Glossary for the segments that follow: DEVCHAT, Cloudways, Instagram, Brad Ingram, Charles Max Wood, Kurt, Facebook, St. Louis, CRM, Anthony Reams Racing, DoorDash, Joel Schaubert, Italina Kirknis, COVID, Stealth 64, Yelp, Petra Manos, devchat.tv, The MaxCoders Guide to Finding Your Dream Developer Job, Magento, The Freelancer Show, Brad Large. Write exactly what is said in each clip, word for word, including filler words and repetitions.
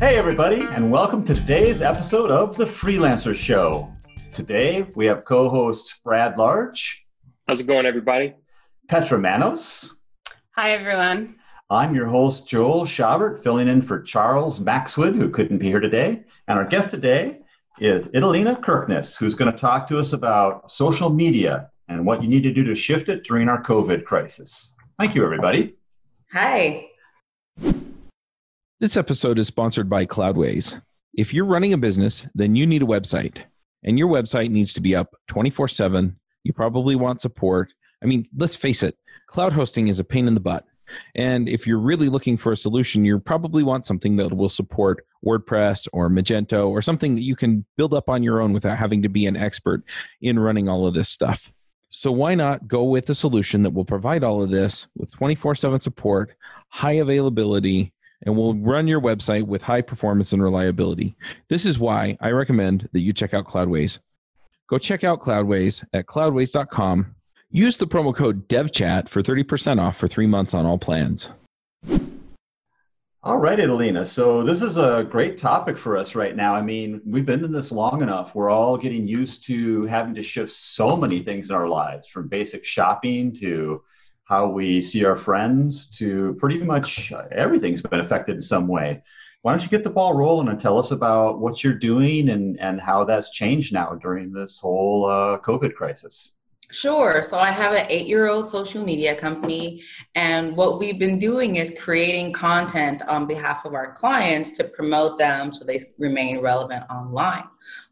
Hey everybody, and welcome to today's episode of The Freelancer Show. Today we have co-hosts Brad Large. How's it going, everybody? Petra Manos. Hi everyone. I'm your host, Joel Schaubert, filling in for Charles Max Wood, who couldn't be here today. And our guest today is Italina Kirknis, who's going to talk to us about social media and what you need to do to shift it during our COVID crisis. Thank you, everybody. Hi. This episode is sponsored by Cloudways. If you're running a business, then you need a website, and your website needs to be up twenty-four seven. You probably want support. I mean, let's face it, cloud hosting is a pain in the butt. And if you're really looking for a solution, you probably want something that will support WordPress or Magento or something that you can build up on your own without having to be an expert in running all of this stuff. So why not go with a solution that will provide all of this with twenty-four seven support, high availability, and we'll run your website with high performance and reliability. This is why I recommend that you check out Cloudways. Go check out Cloudways at cloudways dot com. Use the promo code DEVCHAT for thirty percent off for three months on all plans. All right, Italina. So this is a great topic for us right now. I mean, we've been in this long enough. We're all getting used to having to shift so many things in our lives, from basic shopping to how we see our friends, to pretty much everything's been affected in some way. Why don't you get the ball rolling and tell us about what you're doing and, and how that's changed now during this whole uh, COVID crisis? Sure. So I have an eight-year-old social media company, and what we've been doing is creating content on behalf of our clients to promote them so they remain relevant online.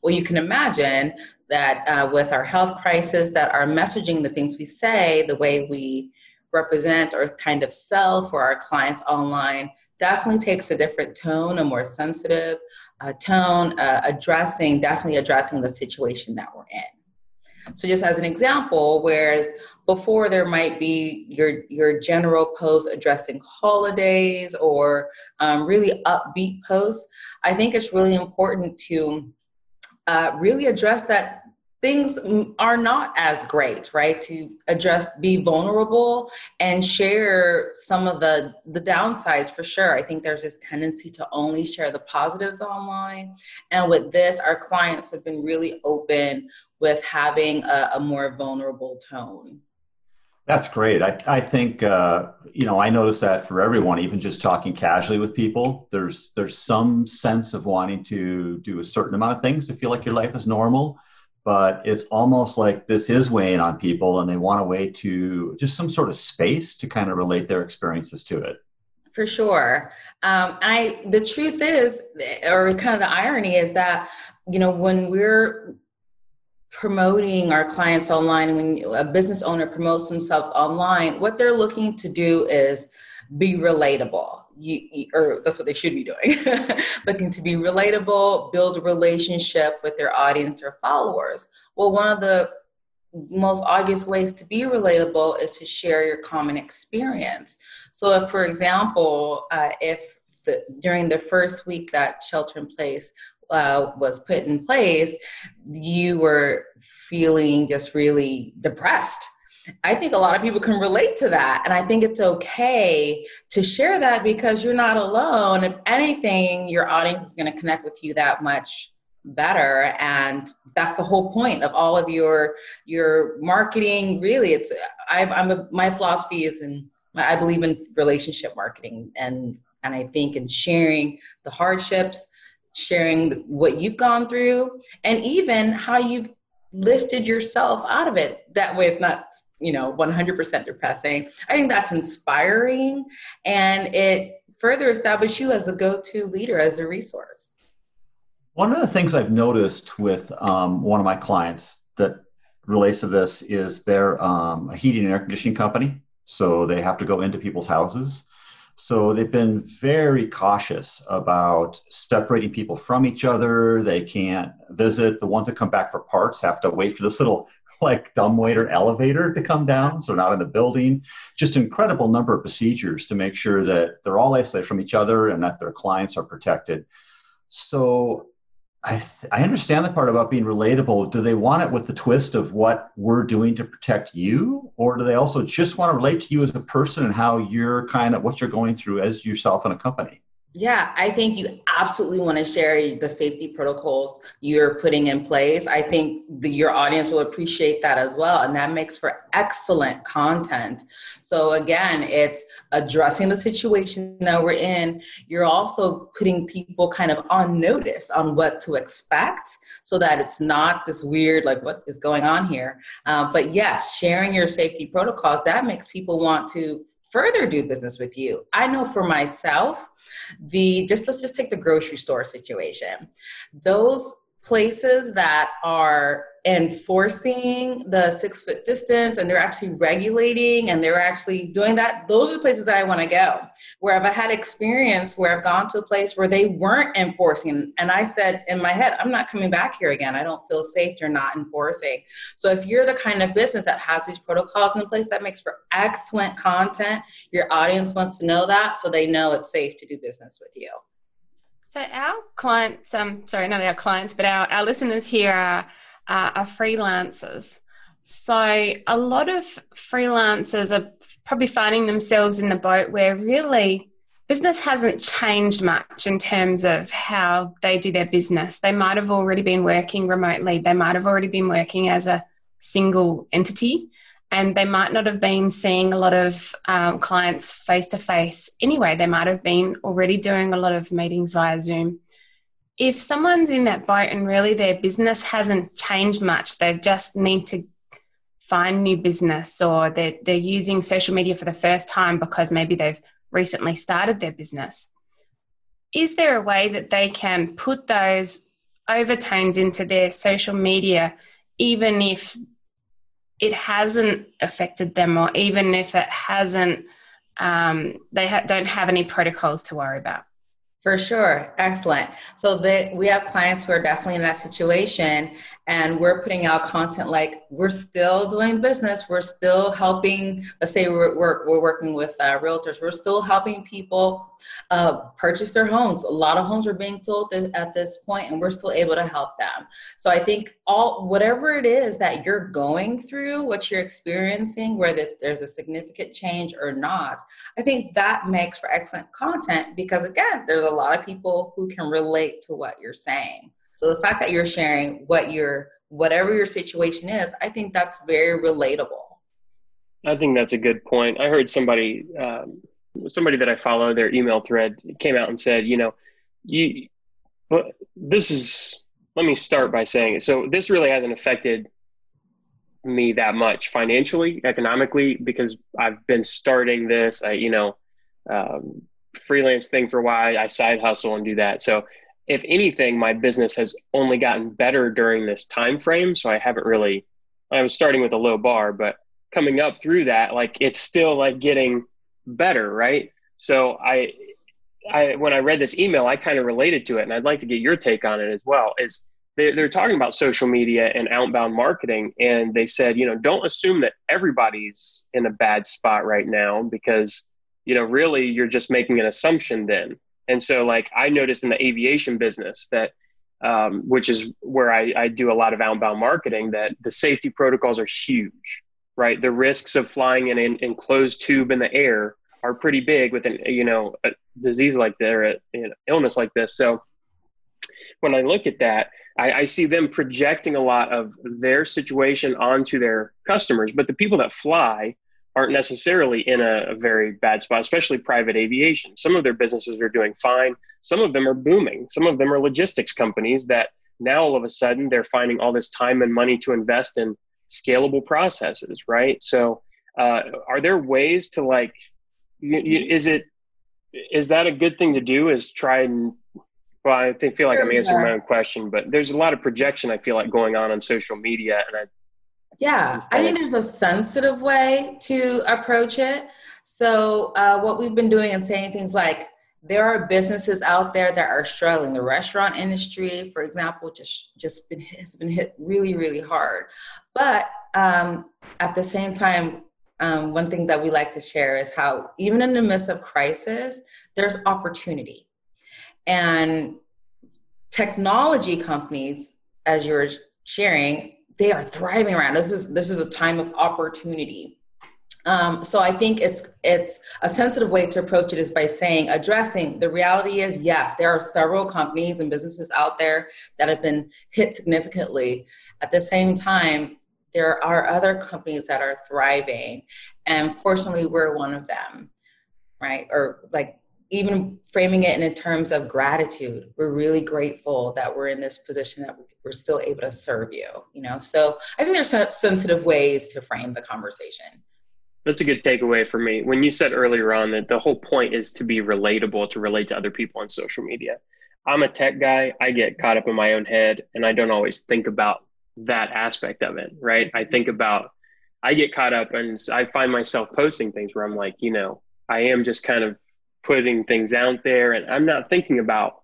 Well, you can imagine that uh, with our health crisis, that our messaging, the things we say, the way we represent or kind of sell for our clients online definitely takes a different tone, a more sensitive uh, tone, uh, addressing, definitely addressing the situation that we're in. So just as an example, whereas before there might be your your general post addressing holidays or um, really upbeat posts, I think it's really important to uh, really address that things are not as great, right? To address, be vulnerable and share some of the, the downsides for sure. I think there's this tendency to only share the positives online. And with this, our clients have been really open with having a, a more vulnerable tone. That's great. I, I think, uh, you know, I noticed that for everyone, even just talking casually with people, there's there's some sense of wanting to do a certain amount of things to feel like your life is normal. But it's almost like this is weighing on people, and they want a way to just some sort of space to kind of relate their experiences to it. For sure. Um, I the truth is, or kind of the irony is that, you know, when we're promoting our clients online, when a business owner promotes themselves online, what they're looking to do is be relatable. You, you, or that's what they should be doing, looking to be relatable, build a relationship with their audience, their followers. Well, one of the most obvious ways to be relatable is to share your common experience. So if, for example, uh, if the, during the first week that shelter in place uh, was put in place, you were feeling just really depressed, I think a lot of people can relate to that. And I think it's okay to share that because you're not alone. If anything, your audience is going to connect with you that much better. And that's the whole point of all of your, your marketing. Really, it's, I've, I'm a, my philosophy is in, I believe in relationship marketing, and, and I think in sharing the hardships, sharing what you've gone through, and even how you've lifted yourself out of it. That way it's not, you know, one hundred percent depressing. I think that's inspiring, and it further establishes you as a go-to leader, as a resource. One of the things I've noticed with um, one of my clients that relates to this is they're um, a heating and air conditioning company, so they have to go into people's houses. So they've been very cautious about separating people from each other. They can't visit. The ones that come back for parts have to wait for this little like dumbwaiter elevator to come down, so they're not in the building. Just incredible number of procedures to make sure that they're all isolated from each other and that their clients are protected. So I, th- I understand the part about being relatable. Do they want it with the twist of what we're doing to protect you? Or do they also just want to relate to you as a person and how you're kind of, what you're going through as yourself and a company? Yeah, I think you absolutely want to share the safety protocols you're putting in place. I think the, your audience will appreciate that as well. And that makes for excellent content. So again, it's addressing the situation that we're in. You're also putting people kind of on notice on what to expect so that it's not this weird, like, what is going on here? Uh, but yes, sharing your safety protocols, that makes people want to further do business with you. I know for myself, the just let's just take the grocery store situation. Those places that are enforcing the six foot distance and they're actually regulating and they're actually doing that, those are the places that I want to go. Where I've had experience where I've gone to a place where they weren't enforcing, and I said in my head, I'm not coming back here again. I don't feel safe. You're not enforcing. So if you're the kind of business that has these protocols in place, that makes for excellent content. Your audience wants to know that, so they know it's safe to do business with you. So our clients, um, sorry, not our clients, but our, our listeners here are, uh, are freelancers. So a lot of freelancers are probably finding themselves in the boat where really business hasn't changed much in terms of how they do their business. They might have already been working remotely. They might have already been working as a single entity, and they might not have been seeing a lot of um, clients face-to-face anyway. They might have been already doing a lot of meetings via Zoom. If someone's in that boat and really their business hasn't changed much, they just need to find new business, or they're, they're using social media for the first time because maybe they've recently started their business, is there a way that they can put those overtones into their social media, even if it hasn't affected them, or even if it hasn't, um, they ha- don't have any protocols to worry about? For sure. Excellent. So they, we have clients who are definitely in that situation, and we're putting out content like we're still doing business. We're still helping, let's say we're, we're, we're working with uh, realtors. We're still helping people uh, purchase their homes. A lot of homes are being sold th- at this point, and we're still able to help them. So I think all, whatever it is that you're going through, what you're experiencing, whether there's a significant change or not, I think that makes for excellent content, because again, there's a lot of people who can relate to what you're saying. So the fact that you're sharing what your whatever your situation is, I think that's very relatable. I think that's a good point. I heard somebody um, somebody that I follow, their email thread came out and said, you know, you but this is let me start by saying it. So this really hasn't affected me that much financially, economically, because I've been starting this, I, you know, um, freelance thing for a while. I side hustle and do that. So if anything, my business has only gotten better during this time frame. So I haven't really, I was starting with a low bar, but coming up through that, like it's still like getting better, right? So I, I when I read this email, I kind of related to it, and I'd like to get your take on it as well. Is they're, they're talking about social media and outbound marketing, and they said, you know, don't assume that everybody's in a bad spot right now, because you know, really you're just making an assumption then. And so like I noticed in the aviation business that, um, which is where I, I do a lot of outbound marketing, that the safety protocols are huge, right? The risks of flying in an enclosed tube in the air are pretty big with an, you know, a disease like that, or an you know, illness like this. So when I look at that, I, I see them projecting a lot of their situation onto their customers, but the people that fly aren't necessarily in a, a very bad spot, especially private aviation. Some of their businesses are doing fine. Some of them are booming. Some of them are logistics companies that now all of a sudden they're finding all this time and money to invest in scalable processes, right? So uh, are there ways to like, you, you, is it, is that a good thing to do, is try and, well, I think, feel like I'm answering my own question, but there's a lot of projection I feel like going on on social media, and I Yeah, I think there's a sensitive way to approach it. So uh, what we've been doing and saying things like, there are businesses out there that are struggling. The restaurant industry, for example, just just been has been hit really, really hard. But um, at the same time, um, one thing that we like to share is how even in the midst of crisis, there's opportunity. And technology companies, as you're sharing, they are thriving around. This is this is a time of opportunity. Um, so I think it's, it's a sensitive way to approach it is by saying, addressing the reality is, yes, there are several companies and businesses out there that have been hit significantly. At the same time, there are other companies that are thriving. And fortunately, we're one of them, right? Or like even framing it in terms of gratitude. We're really grateful that we're in this position that we're still able to serve you, you know? So I think there's sensitive ways to frame the conversation. That's a good takeaway for me. When you said earlier on that the whole point is to be relatable, to relate to other people on social media. I'm a tech guy. I get caught up in my own head and I don't always think about that aspect of it, right? I think about, I get caught up and I find myself posting things where I'm like, you know, I am just kind of putting things out there and I'm not thinking about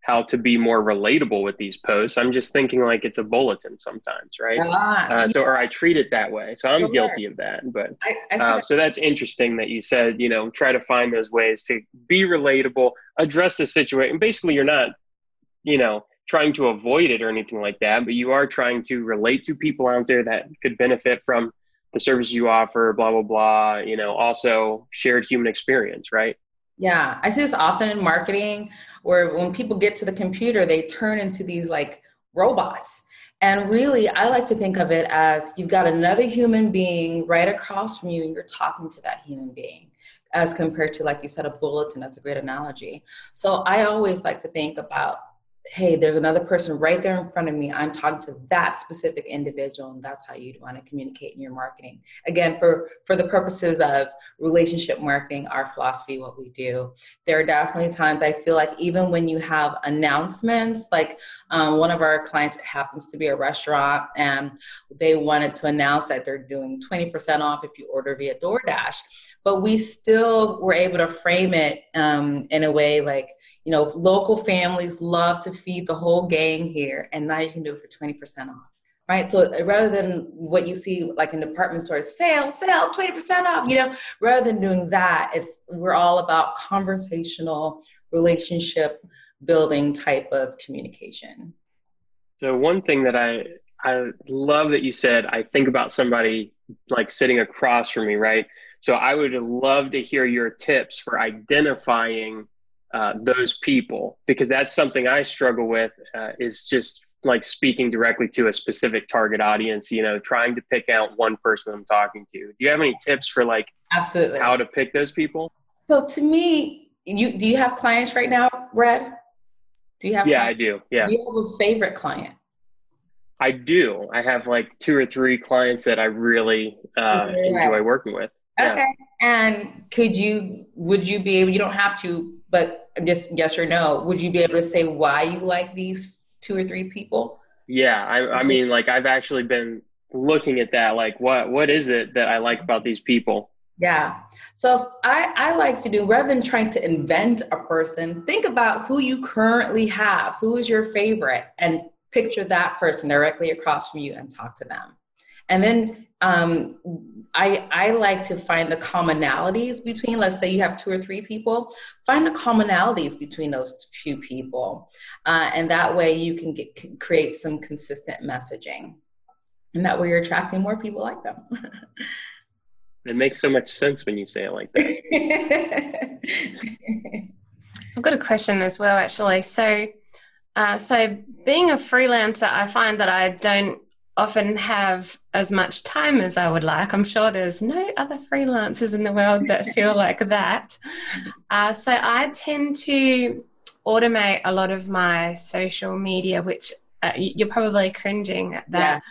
how to be more relatable with these posts. I'm just thinking like it's a bulletin sometimes, right? Uh, so, or I treat it that way. So I'm sure. guilty of that. But I, I uh, that. So that's interesting that you said, you know, try to find those ways to be relatable, address the situation. Basically, you're not, you know, trying to avoid it or anything like that, but you are trying to relate to people out there that could benefit from the service you offer, blah, blah, blah, you know, also shared human experience, right? Yeah, I see this often in marketing where when people get to the computer, they turn into these like robots. And really, I like to think of it as you've got another human being right across from you and you're talking to that human being as compared to, like you said, a bulletin. That's a great analogy. So I always like to think about, hey, there's another person right there in front of me. I'm talking to that specific individual, and that's how you'd want to communicate in your marketing. Again, for, for the purposes of relationship marketing, our philosophy, what we do, there are definitely times I feel like even when you have announcements, like um, one of our clients happens to be a restaurant, and they wanted to announce that they're doing twenty percent off if you order via DoorDash, but we still were able to frame it um, in a way like, you know, local families love to feed the whole gang here, and now you can do it for twenty percent off, right? So rather than what you see like in department stores, sale, sale, twenty percent off, you know, rather than doing that, it's we're all about conversational, relationship building type of communication. So one thing that I, I love that you said, I think about somebody like sitting across from me, right? So I would love to hear your tips for identifying Uh, those people, because that's something I struggle with uh, is just like speaking directly to a specific target audience, you know, trying to pick out one person I'm talking to. Do you have any tips for like Absolutely. How to pick those people? So to me, you do you have clients right now, Brad? Do you have Yeah, clients? I do. Yeah. Do you have a favorite client? I do. I have like two or three clients that I really uh, okay. enjoy working with. Yeah. Okay. And could you, would you be able, you don't have to, but just yes or no, would you be able to say why you like these two or three people? Yeah. I, I mean, like I've actually been looking at that. Like what, what is it that I like about these people? Yeah. So I, I like to do, rather than trying to invent a person, think about who you currently have, who is your favorite, and picture that person directly across from you and talk to them. And then um, I, I like to find the commonalities between, let's say you have two or three people, find the commonalities between those few people. Uh, and that way you can get, can create some consistent messaging. And that way you're attracting more people like them. It makes so much sense when you say it like that. I've got a question as well, actually. So, uh, so being a freelancer, I find that I don't often have as much time as I would like. I'm sure there's no other freelancers in the world that feel like that. Uh, so I tend to automate a lot of my social media, which uh, you're probably cringing at that.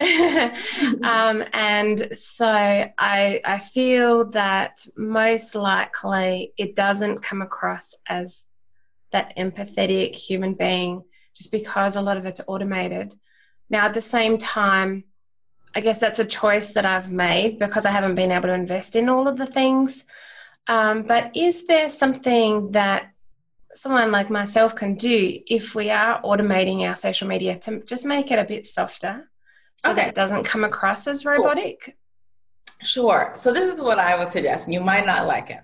Yeah. um, and so I, I feel that most likely it doesn't come across as that empathetic human being just because a lot of it's automated. Now, at the same time, I guess that's a choice that I've made because I haven't been able to invest in all of the things. Um, but is there something that someone like myself can do if we are automating our social media to just make it a bit softer so okay. that it doesn't come across as robotic? Sure. So this is what I would suggest. You might not like it.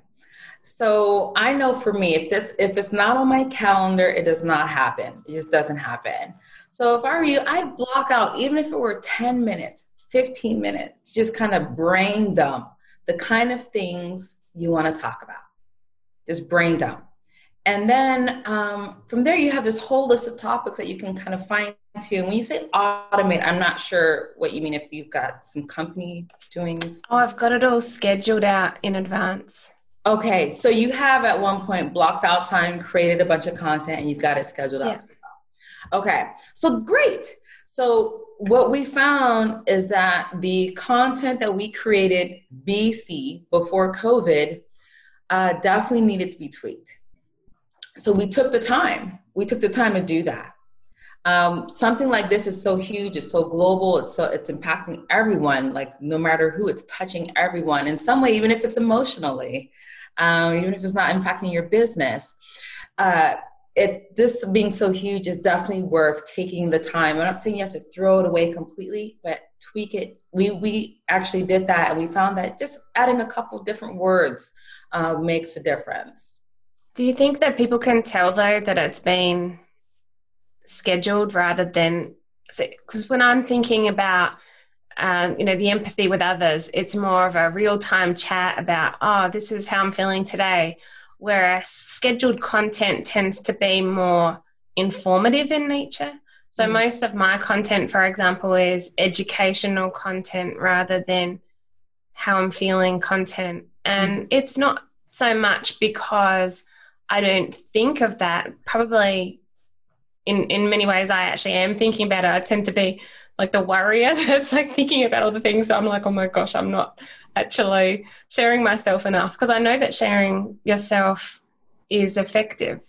So I know for me, if that's, if it's not on my calendar, it does not happen. It just doesn't happen. So if I were you, I'd block out, even if it were ten minutes, fifteen minutes, just kind of brain dump the kind of things you want to talk about. Just brain dump. And then um, from there, you have this whole list of topics that you can kind of fine tune. When you say automate, I'm not sure what you mean, if you've got some company doing stuff. Oh, I've got it all scheduled out in advance. Okay. So you have at one point blocked out time, created a bunch of content, and you've got it scheduled out. Yeah. Okay. So great. So what we found is that the content that we created B C, before COVID, uh, definitely needed to be tweaked. So we took the time. We took the time to do that. Um, something like this is so huge. It's so global. It's so it's impacting everyone. Like no matter who, it's touching everyone in some way, even if it's emotionally, um, even if it's not impacting your business. Uh, it this being so huge is definitely worth taking the time. I'm not saying you have to throw it away completely, but tweak it. We we actually did that, and we found that just adding a couple different words uh, makes a difference. Do you think that people can tell, though, that it's been scheduled rather than, because when I'm thinking about, um, you know, the empathy with others, it's more of a real-time chat about, oh, this is how I'm feeling today, whereas scheduled content tends to be more informative in nature. So mm-hmm. most of my content, for example, is educational content rather than how I'm feeling content. And mm-hmm. it's not so much because I don't think of that. Probably in, in many ways, I actually am thinking about it. I tend to be like the worrier that's like thinking about all the things. So I'm like, oh my gosh, I'm not actually sharing myself enough, because I know that sharing yourself is effective.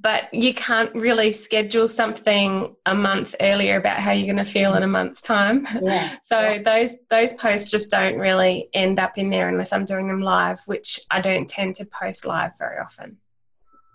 But you can't really schedule something a month earlier about how you're going to feel in a month's time. Yeah. So yeah. those those posts just don't really end up in there unless I'm doing them live, which I don't tend to post live very often.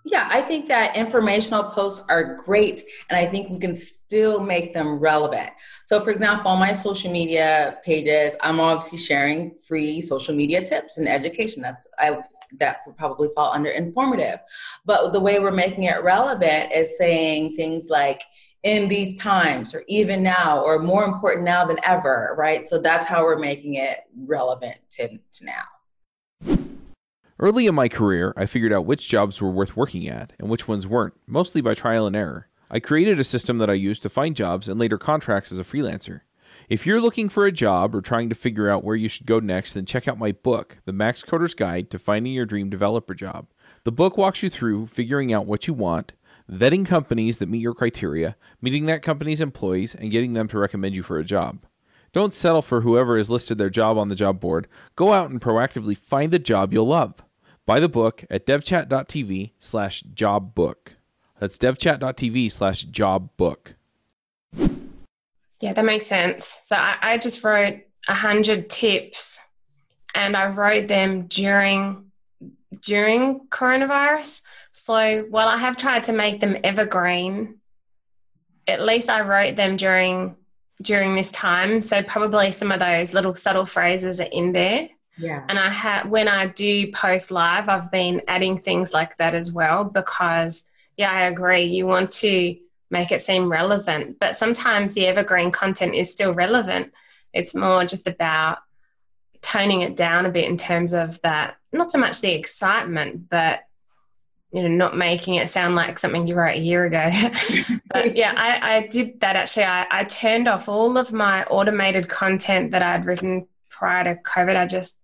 Yeah, I think that informational posts are great, and I think we can still make them relevant. So, for example, on my social media pages, I'm obviously sharing free social media tips and education. That's I that would probably fall under informative. But the way we're making it relevant is saying things like, in these times, or even now, or more important now than ever, right? So that's how we're making it relevant to, to now. Early in my career, I figured out which jobs were worth working at and which ones weren't, mostly by trial and error. I created a system that I used to find jobs and later contracts as a freelancer. If you're looking for a job or trying to figure out where you should go next, then check out my book, The MaxCoders Guide to Finding Your Dream Developer Job. The book walks you through figuring out what you want, vetting companies that meet your criteria, meeting that company's employees, and getting them to recommend you for a job. Don't settle for whoever has listed their job on the job board. Go out and proactively find the job you'll love. Buy the book at devchat.tv slash job book. That's devchat.tv slash job book. Yeah, that makes sense. So I, I just wrote one hundred tips, and I wrote them during during coronavirus. So while I have tried to make them evergreen, at least I wrote them during during this time. So probably some of those little subtle phrases are in there. Yeah. And I ha- when I do post live, I've been adding things like that as well, because, yeah, I agree. You want to make it seem relevant, but sometimes the evergreen content is still relevant. It's more just about toning it down a bit in terms of that, not so much the excitement, but, you know, not making it sound like something you wrote a year ago. But yeah, I, I did that actually. I, I turned off all of my automated content that I'd written prior to COVID. I just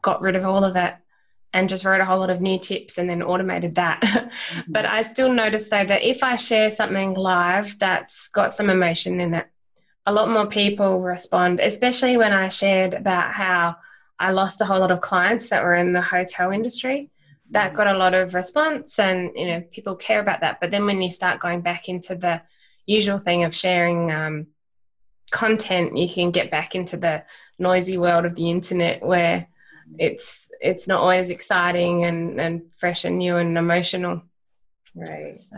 got rid of all of it and just wrote a whole lot of new tips and then automated that. Mm-hmm. But I still noticed, though, that if I share something live that's got some emotion in it, a lot more people respond, especially when I shared about how I lost a whole lot of clients that were in the hotel industry. That got a lot of response, and, you know, people care about that. But then when you start going back into the usual thing of sharing um, content, you can get back into the noisy world of the internet where it's it's not always exciting and, and fresh and new and emotional. Right. So.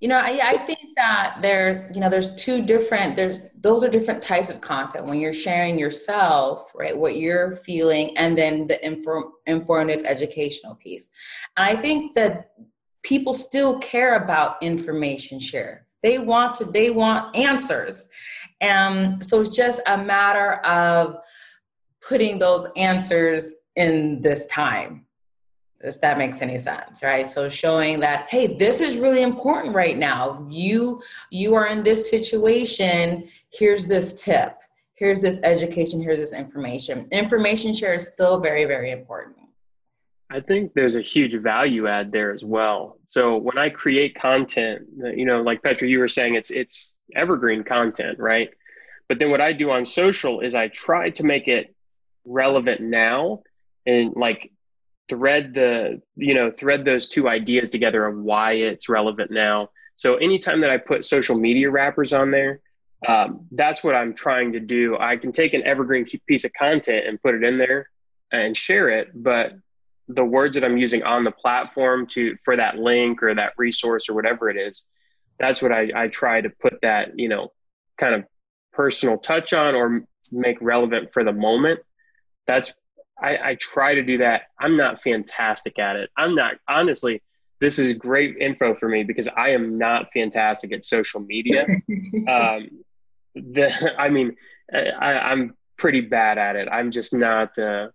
You know, I, I think that there's, you know, there's two different, there's, those are different types of content when you're sharing yourself, right? What you're feeling, and then the inform, informative educational piece. And I think that people still care about information share. They want to, they want answers. And so it's just a matter of putting those answers in this time, if that makes any sense, right? So showing that, hey, this is really important right now. You, you are in this situation. Here's this tip. Here's this education. Here's this information. Information share is still very, very important. I think there's a huge value add there as well. So when I create content, you know, like Petra, you were saying, it's, it's evergreen content, right? But then what I do on social is I try to make it relevant now and like thread the, you know, thread those two ideas together of why it's relevant now. So anytime that I put social media wrappers on there, um, that's what I'm trying to do. I can take an evergreen piece of content and put it in there and share it, but the words that I'm using on the platform to, for that link or that resource or whatever it is, that's what I, I try to put that, you know, kind of personal touch on or make relevant for the moment. That's, I, I try to do that. I'm not fantastic at it. I'm not, honestly, this is great info for me because I am not fantastic at social media. um, the, I mean, I, I'm pretty bad at it. I'm just not, uh,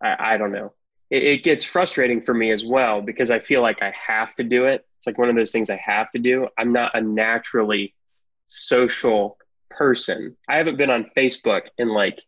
I, I don't know. It gets frustrating for me as well because I feel like I have to do it. It's like one of those things I have to do. I'm not a naturally social person. I haven't been on Facebook in like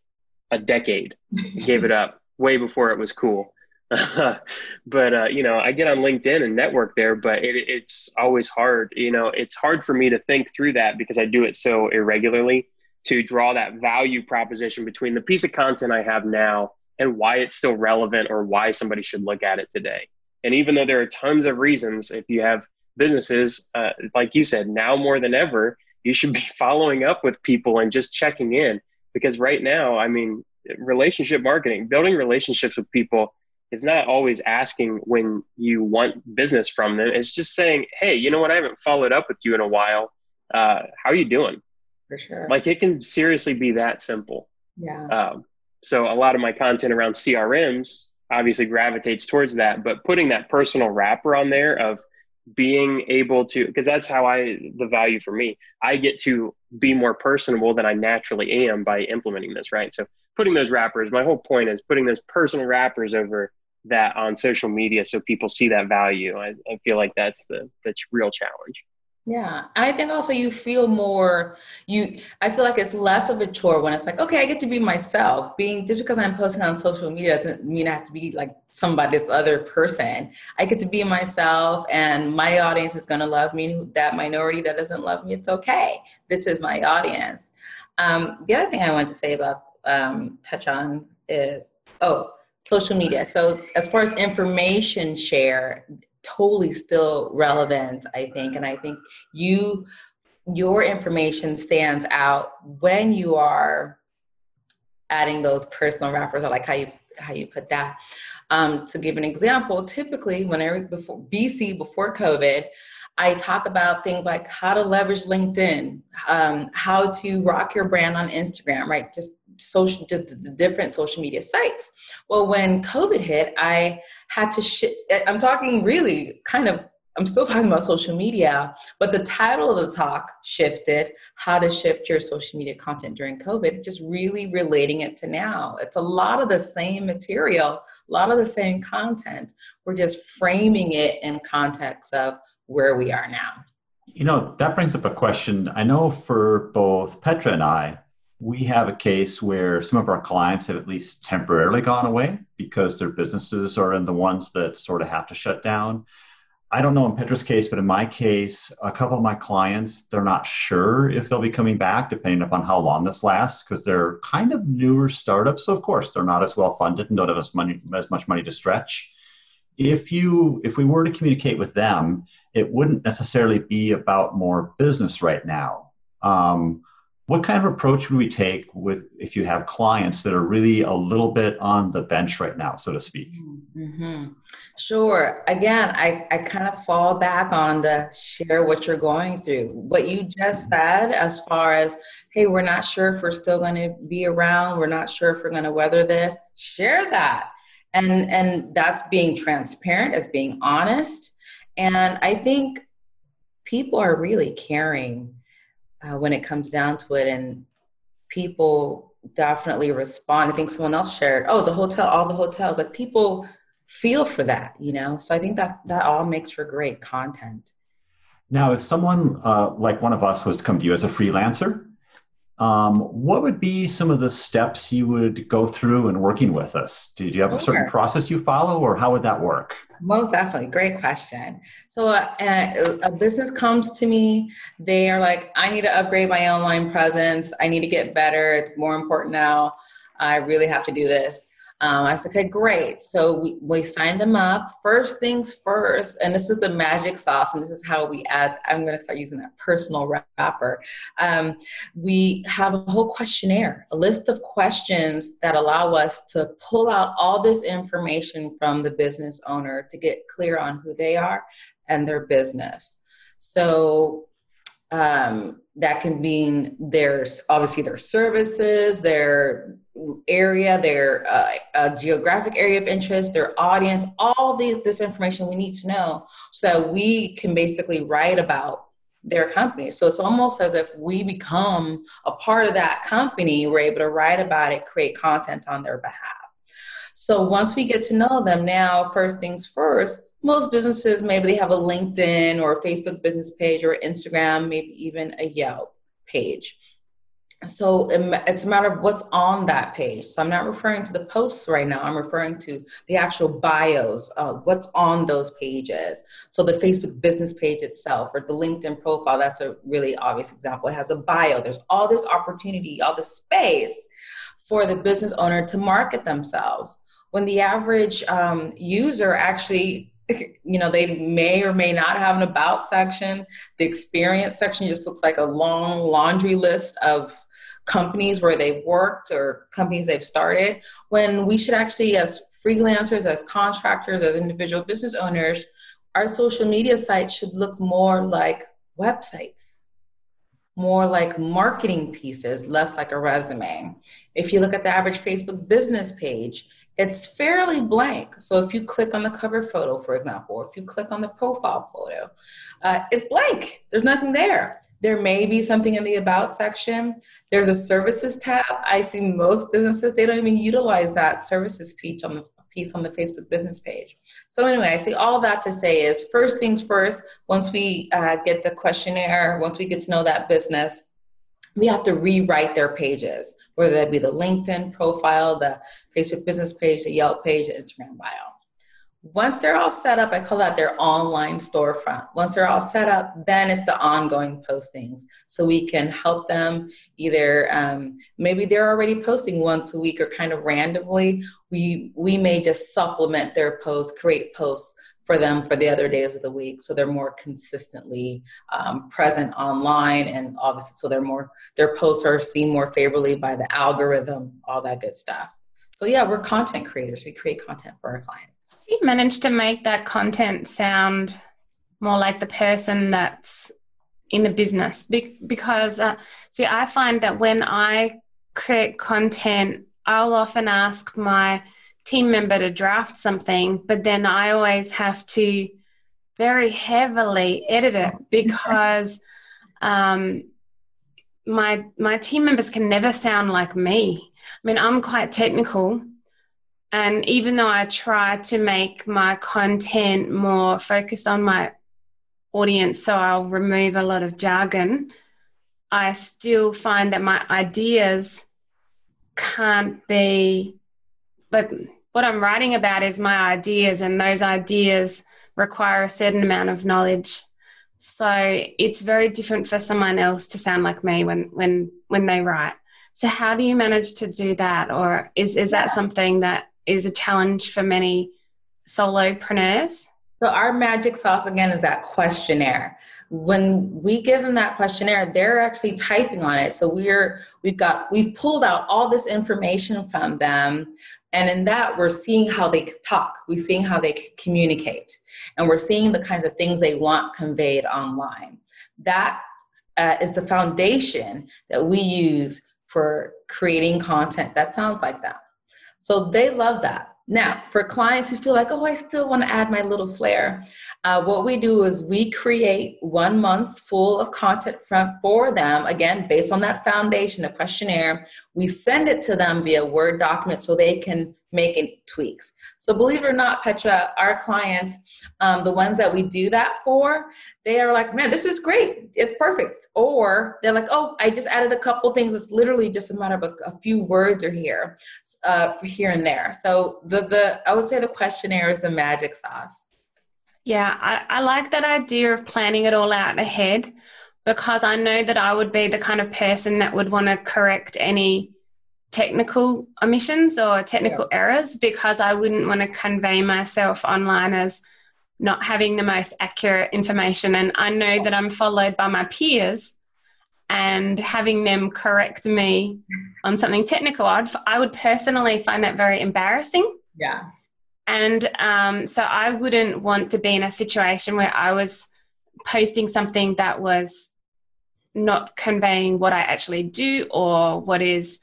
a decade. I gave it up way before it was cool. But, uh, you know, I get on LinkedIn and network there, but it, it's always hard. You know, it's hard for me to think through that because I do it so irregularly to draw that value proposition between the piece of content I have now and why it's still relevant or why somebody should look at it today. And even though there are tons of reasons, if you have businesses, uh, like you said, now more than ever, you should be following up with people and just checking in. Because right now, I mean, relationship marketing, building relationships with people is not always asking when you want business from them. It's just saying, hey, you know what? I haven't followed up with you in a while. Uh, how are you doing? For sure. Like it can seriously be that simple. Yeah. Um, So a lot of my content around C R Ms obviously gravitates towards that, but putting that personal wrapper on there of being able to, because that's how I, the value for me, I get to be more personable than I naturally am by implementing this, right? So putting those wrappers, my whole point is putting those personal wrappers over that on social media so people see that value. I, I feel like that's the, the real challenge. Yeah. And I think also you feel more, you, I feel like it's less of a chore when it's like, okay, I get to be myself. Being, just because I'm posting on social media doesn't mean I have to be like somebody's other person. I get to be myself and my audience is going to love me. That minority that doesn't love me, it's okay. This is my audience. Um, the other thing I wanted to say about, um, touch on is, oh, social media. So as far as information share, totally still relevant, I think. And I think you, your information stands out when you are adding those personal wrappers. I like how you, how you put that. Um, to give an example, typically when I, before B C, before COVID, I talk about things like how to leverage LinkedIn, um, how to rock your brand on Instagram, right? Just social, just the different social media sites. Well, when COVID hit, I had to sh- I'm talking really kind of, I'm still talking about social media, but the title of the talk shifted, how to shift your social media content during COVID, just really relating it to now. It's a lot of the same material, a lot of the same content. We're just framing it in context of where we are now. You know, that brings up a question. I know for both Petra and I, we have a case where some of our clients have at least temporarily gone away because their businesses are in the ones that sort of have to shut down. I don't know in Petra's case, but in my case, a couple of my clients, they're not sure if they'll be coming back depending upon how long this lasts because they're kind of newer startups. So of course, they're not as well funded and don't have as, money, as much money to stretch. If you, if we were to communicate with them, it wouldn't necessarily be about more business right now. Um, what kind of approach would we take with if you have clients that are really a little bit on the bench right now, so to speak? Mm-hmm. Sure. Again, I, I kind of fall back on the share what you're going through. What you just said as far as, hey, we're not sure if we're still going to be around. We're not sure if we're going to weather this. Share that. And, and that's being transparent, as being honest. And I think people are really caring uh, when it comes down to it. And people definitely respond. I think someone else shared, oh, the hotel, all the hotels, like people feel for that, you know? So I think that's, that all makes for great content. Now, if someone uh, like one of us was to come to you as a freelancer, um, what would be some of the steps you would go through in working with us? Do you have a certain process you follow, or how would that work? Most definitely. Great question. So uh, a business comes to me, they are like, I need to upgrade my online presence. I need to get better. It's more important now. I really have to do this. Um, I said, okay, great. So we, we signed them up. First things first, and this is the magic sauce, and this is how we add, I'm going to start using that personal wrapper. Um, we have a whole questionnaire, a list of questions that allow us to pull out all this information from the business owner to get clear on who they are and their business. So um, that can mean there's obviously their services, their area, their uh, uh, geographic area of interest, their audience, all these, this information we need to know so that we can basically write about their company. So it's almost as if we become a part of that company, we're able to write about it, create content on their behalf. So once we get to know them now, first things first, most businesses, maybe they have a LinkedIn or a Facebook business page or Instagram, maybe even a Yelp page. So it's a matter of what's on that page. So I'm not referring to the posts right now. I'm referring to the actual bios, uh, what's on those pages. So the Facebook business page itself or the LinkedIn profile, that's a really obvious example. It has a bio. There's all this opportunity, all this space for the business owner to market themselves. When the average um, user actually, you know, they may or may not have an about section. The experience section just looks like a long laundry list of companies where they've worked or companies they've started, when we should actually, as freelancers, as contractors, as individual business owners, our social media sites should look more like websites, more like marketing pieces, less like a resume. If you look at the average Facebook business page, it's fairly blank. So if you click on the cover photo, for example, or if you click on the profile photo, uh, it's blank. There's nothing there. There may be something in the about section. There's a services tab. I see most businesses, they don't even utilize that services piece on the, piece on the Facebook business page. So anyway, I say all that to say is first things first, once we uh, get the questionnaire, once we get to know that business, we have to rewrite their pages, whether that be the LinkedIn profile, the Facebook business page, the Yelp page, the Instagram bio. Once they're all set up, I call that their online storefront. Once they're all set up, then it's the ongoing postings. So we can help them either, um, maybe they're already posting once a week or kind of randomly. We, we may just supplement their posts, create posts for them for the other days of the week, so they're more consistently um, present online, and obviously so they're more, their posts are seen more favorably by the algorithm, all that good stuff. So yeah, we're content creators. We create content for our clients. You've managed to make that content sound more like the person that's in the business, Be- because uh, see, I find that when I create content, I'll often ask my team member to draft something, but then I always have to very heavily edit it because um, my my team members can never sound like me. I mean, I'm quite technical, and even though I try to make my content more focused on my audience, so I'll remove a lot of jargon, I still find that my ideas can't be, but what I'm writing about is my ideas, and those ideas require a certain amount of knowledge. So it's very different for someone else to sound like me when when when they write. So how do you manage to do that? Or is, is that something that is a challenge for many solopreneurs? So our magic sauce, again, is that questionnaire. When we give them that questionnaire, they're actually typing on it. So we're, we've got, we've pulled out all this information from them. And in that, we're seeing how they talk. We're seeing how they communicate. And we're seeing the kinds of things they want conveyed online. That uh, is the foundation that we use for creating content that sounds like that. So they love that. Now, for clients who feel like, oh, I still want to add my little flair, uh, what we do is we create one month's full of content from, for them, again, based on that foundation, a questionnaire. We send it to them via Word document so they can make it tweaks. So believe it or not, Petra, our clients, um, the ones that we do that for, they are like, man, this is great. It's perfect. Or they're like, oh, I just added a couple things. It's literally just a matter of a, a few words or here, uh, for here and there. So the, the, I would say the questionnaire is the magic sauce. Yeah. I, I like that idea of planning it all out ahead, because I know that I would be the kind of person that would want to correct any technical omissions or technical yeah. errors, because I wouldn't want to convey myself online as not having the most accurate information. And I know that I'm followed by my peers, and having them correct me on something technical, I'd, I would personally find that very embarrassing. Yeah. And um, so I wouldn't want to be in a situation where I was posting something that was not conveying what I actually do, or what is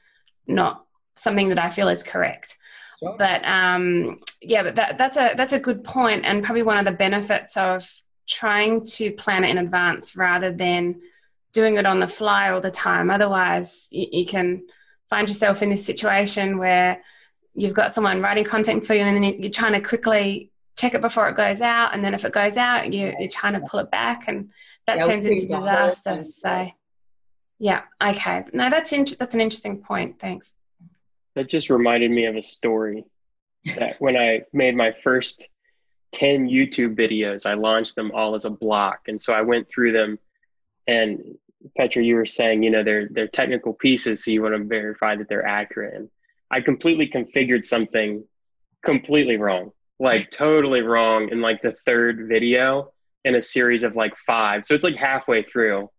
not something that I feel is correct. Sure. But um, yeah, but that, that's a, that's a good point, and probably one of the benefits of trying to plan it in advance rather than doing it on the fly all the time. Otherwise you, you can find yourself in this situation where you've got someone writing content for you, and then you, you're trying to quickly check it before it goes out. And then if it goes out, you, you're trying to pull it back, and that yeah, turns into disaster. So yeah. Okay. No, that's, in, that's an interesting point. Thanks. That just reminded me of a story that when I made my first ten YouTube videos, I launched them all as a block. And so I went through them, and Petra, you were saying, you know, they're, they're technical pieces, so you want to verify that they're accurate. And I completely configured something completely wrong, like totally wrong, in like the third video in a series of like five. So it's like halfway through.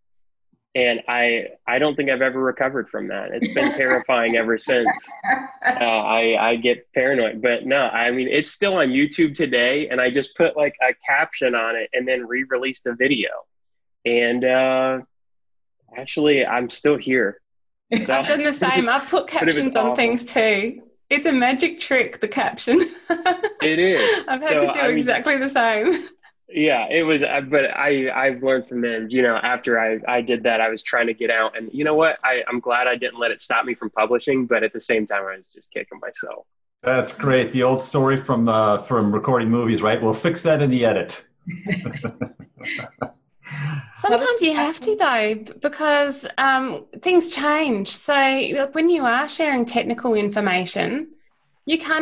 And I, I don't think I've ever recovered from that. It's been terrifying ever since. Uh, I, I get paranoid, but no, I mean, it's still on YouTube today. And I just put like a caption on it and then re-released the video. And uh, actually, I'm still here. So, I've done the same. I've put captions on awful. things too. It's a magic trick, the caption. It is. I've had so, to do I exactly mean, the same. Yeah, it was, but I, I've learned from them, you know, after I, I did that, I was trying to get out, and you know what, I, I'm glad I didn't let it stop me from publishing, but at the same time, I was just kicking myself. That's great. The old story from, uh, from recording movies, right? We'll fix that in the edit. Sometimes you have to though, because um, things change. So when you are sharing technical information, you can't